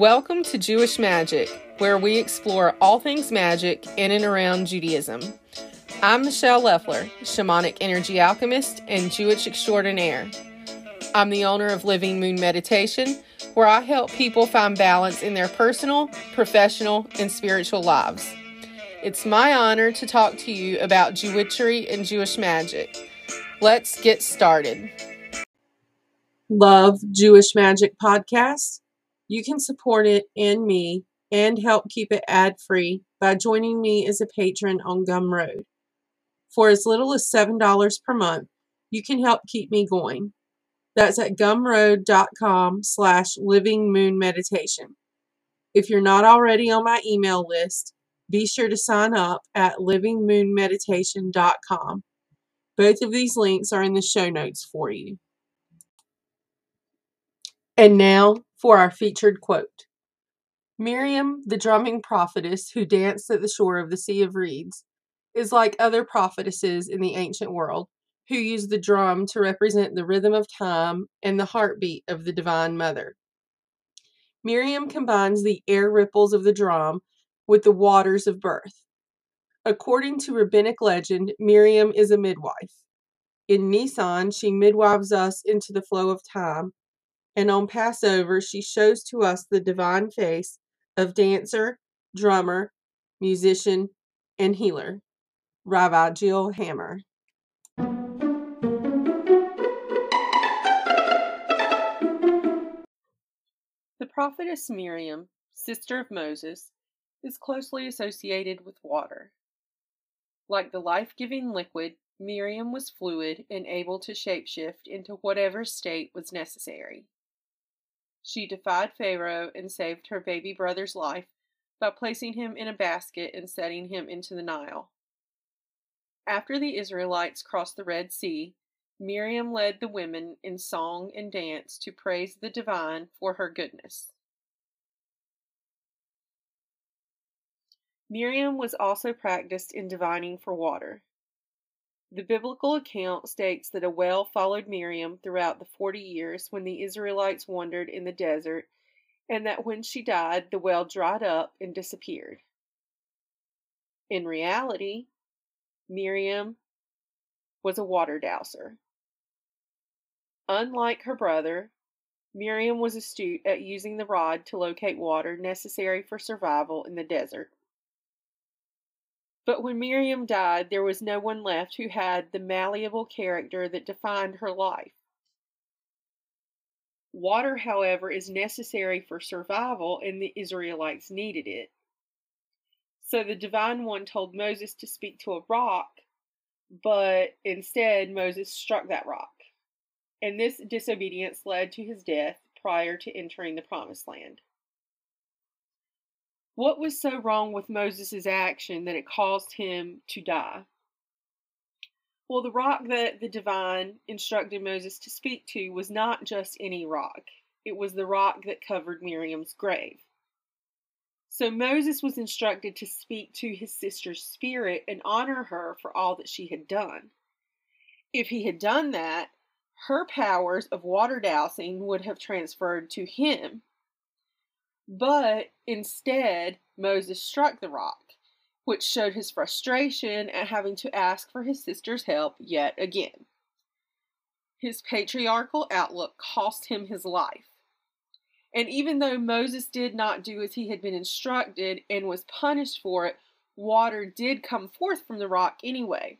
Welcome to Jewish Magic, where we explore all things magic in and around Judaism. I'm Michelle Leffler, shamanic energy alchemist and Jewish extraordinaire. I'm the owner of Living Moon Meditation, where I help people find balance in their personal, professional, and spiritual lives. It's my honor to talk to you about Jewitchery and Jewish magic. Let's get started. Love Jewish Magic Podcast? You can support it and me and help keep it ad-free by joining me as a patron on Gumroad. For as little as $7 per month, you can help keep me going. That's at gumroad.com/livingmoonmeditation. If you're not already on my email list, be sure to sign up at livingmoonmeditation.com. Both of these links are in the show notes for you. And now for our featured quote. Miriam, the drumming prophetess who danced at the shore of the Sea of Reeds, is like other prophetesses in the ancient world who used the drum to represent the rhythm of time and the heartbeat of the Divine Mother. Miriam combines the air ripples of the drum with the waters of birth. According to rabbinic legend, Miriam is a midwife. In Nisan, she midwives us into the flow of time, and on Passover, she shows to us the divine face of dancer, drummer, musician, and healer. Rabbi Jill Hammer. The prophetess Miriam, sister of Moses, is closely associated with water. Like the life-giving liquid, Miriam was fluid and able to shapeshift into whatever state was necessary. She defied Pharaoh and saved her baby brother's life by placing him in a basket and setting him into the Nile. After the Israelites crossed the Red Sea, Miriam led the women in song and dance to praise the divine for her goodness. Miriam was also practiced in divining for water. The biblical account states that a well followed Miriam throughout the 40 years when the Israelites wandered in the desert, and that when she died, the well dried up and disappeared. In reality, Miriam was a water dowser. Unlike her brother, Miriam was astute at using the rod to locate water necessary for survival in the desert. But when Miriam died, there was no one left who had the malleable character that defined her life. Water, however, is necessary for survival, and the Israelites needed it. So the Divine One told Moses to speak to a rock, but instead Moses struck that rock. And this disobedience led to his death prior to entering the Promised Land. What was so wrong with Moses' action that it caused him to die? Well, the rock that the divine instructed Moses to speak to was not just any rock. It was the rock that covered Miriam's grave. So Moses was instructed to speak to his sister's spirit and honor her for all that she had done. If he had done that, her powers of water dowsing would have transferred to him. But instead, Moses struck the rock, which showed his frustration at having to ask for his sister's help yet again. His patriarchal outlook cost him his life. And even though Moses did not do as he had been instructed and was punished for it, water did come forth from the rock anyway.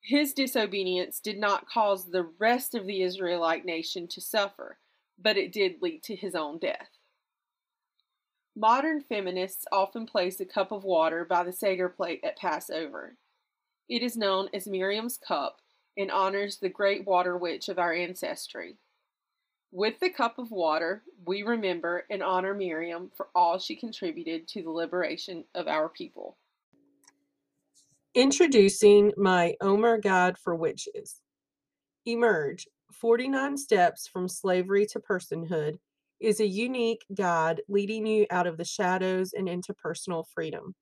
His disobedience did not cause the rest of the Israelite nation to suffer, but it did lead to his own death. Modern feminists often place a cup of water by the Seder plate at Passover. It is known as Miriam's cup and honors the great water witch of our ancestry. With the cup of water, we remember and honor Miriam for all she contributed to the liberation of our people. Introducing my Omer guide for witches. Emerge, 49 Steps from Slavery to Personhood, is a unique guide leading you out of the shadows and into personal freedom.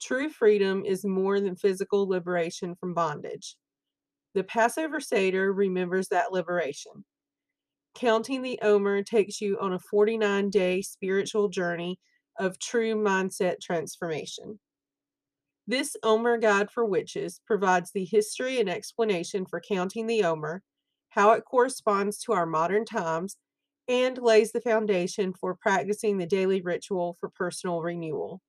True freedom is more than physical liberation from bondage. The Passover Seder remembers that liberation. Counting the Omer takes you on a 49-day spiritual journey of true mindset transformation. This Omer Guide for Witches provides the history and explanation for counting the Omer, how it corresponds to our modern times, and lays the foundation for practicing the daily ritual for personal renewal.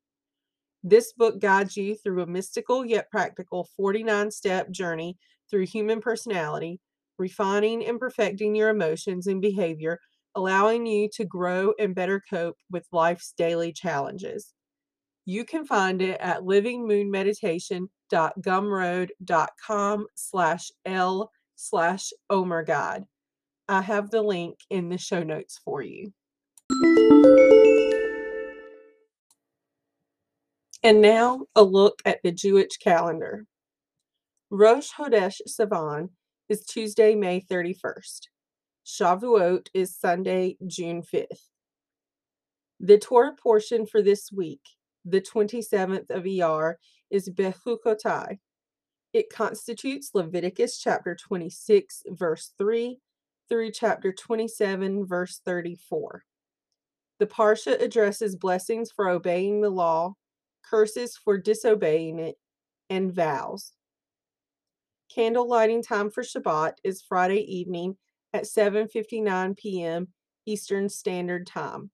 This book guides you through a mystical yet practical 49-step journey through human personality, refining and perfecting your emotions and behavior, allowing you to grow and better cope with life's daily challenges. You can find it at livingmoonmeditation.gumroad.com/L/Omer Guide. I have the link in the show notes for you. And now a look at the Jewish calendar. Rosh Hodesh Sivan is Tuesday, May 31st. Shavuot is Sunday, June 5th. The Torah portion for this week, the 27th of Iyar, is Bechukotai. It constitutes Leviticus chapter 26, verse 3 through chapter 27, verse 34. The Parsha addresses blessings for obeying the law, curses for disobeying it, and vows. Candle lighting time for Shabbat is Friday evening at 7:59 p.m. Eastern Standard Time.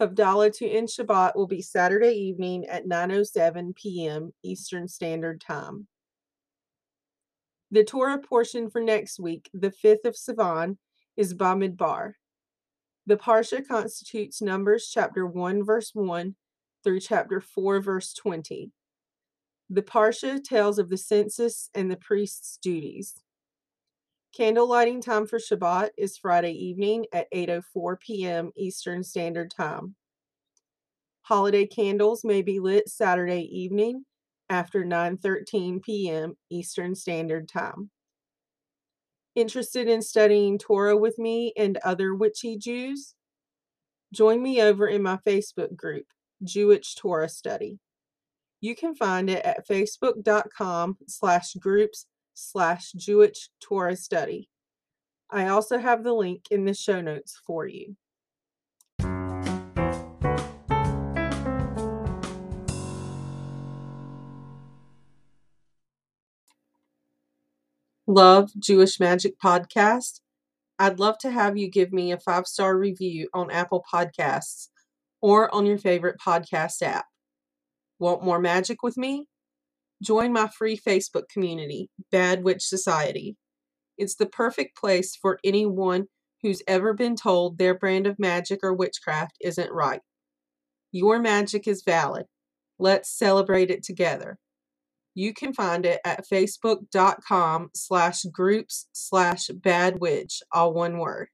Havdalah to end Shabbat will be Saturday evening at 9:07 p.m. Eastern Standard Time. The Torah portion for next week, the 5th of Sivan, is Bamidbar. The Parsha constitutes Numbers chapter 1, verse 1 through chapter 4, verse 20. The Parsha tells of the census and the priest's duties. Candle lighting time for Shabbat is Friday evening at 8:04 p.m. Eastern Standard Time. Holiday candles may be lit Saturday evening after 9:13 p.m. Eastern Standard Time. Interested in studying Torah with me and other witchy Jews? Join me over in my Facebook group, Jewish Torah Study. You can find it at facebook.com/groups/Jewish Torah Study. I also have the link in the show notes for you. Love Jewish Magic Podcast? I'd love to have you give me a 5-star review on Apple Podcasts or on your favorite podcast app. Want more magic with me? Join my free Facebook community, Bad Witch Society. It's the perfect place for anyone who's ever been told their brand of magic or witchcraft isn't right. Your magic is valid. Let's celebrate it together. You can find it at facebook.com/groups/badwitch, all one word.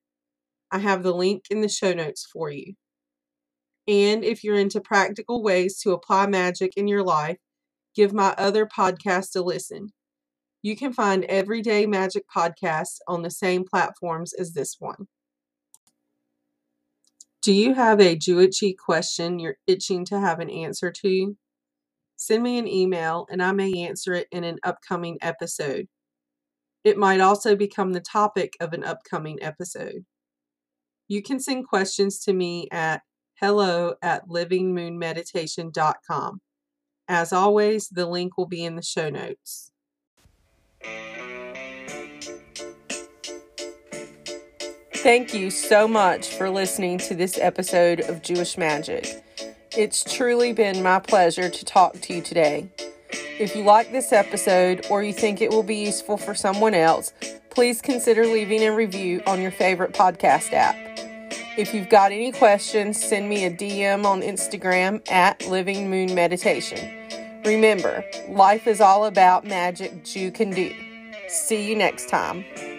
I have the link in the show notes for you. And if you're into practical ways to apply magic in your life, give my other podcast a listen. You can find Everyday Magic Podcasts on the same platforms as this one. Do you have a Jewishy question you're itching to have an answer to? Send me an email and I may answer it in an upcoming episode. It might also become the topic of an upcoming episode. You can send questions to me at hello@livingmoonmeditation.com. As always, the link will be in the show notes. Thank you so much for listening to this episode of Jewish Magic. It's truly been my pleasure to talk to you today. If you like this episode or you think it will be useful for someone else, please consider leaving a review on your favorite podcast app. If you've got any questions, send me a DM on Instagram at Living Moon Meditation. Remember, life is all about magic you can do. See you next time.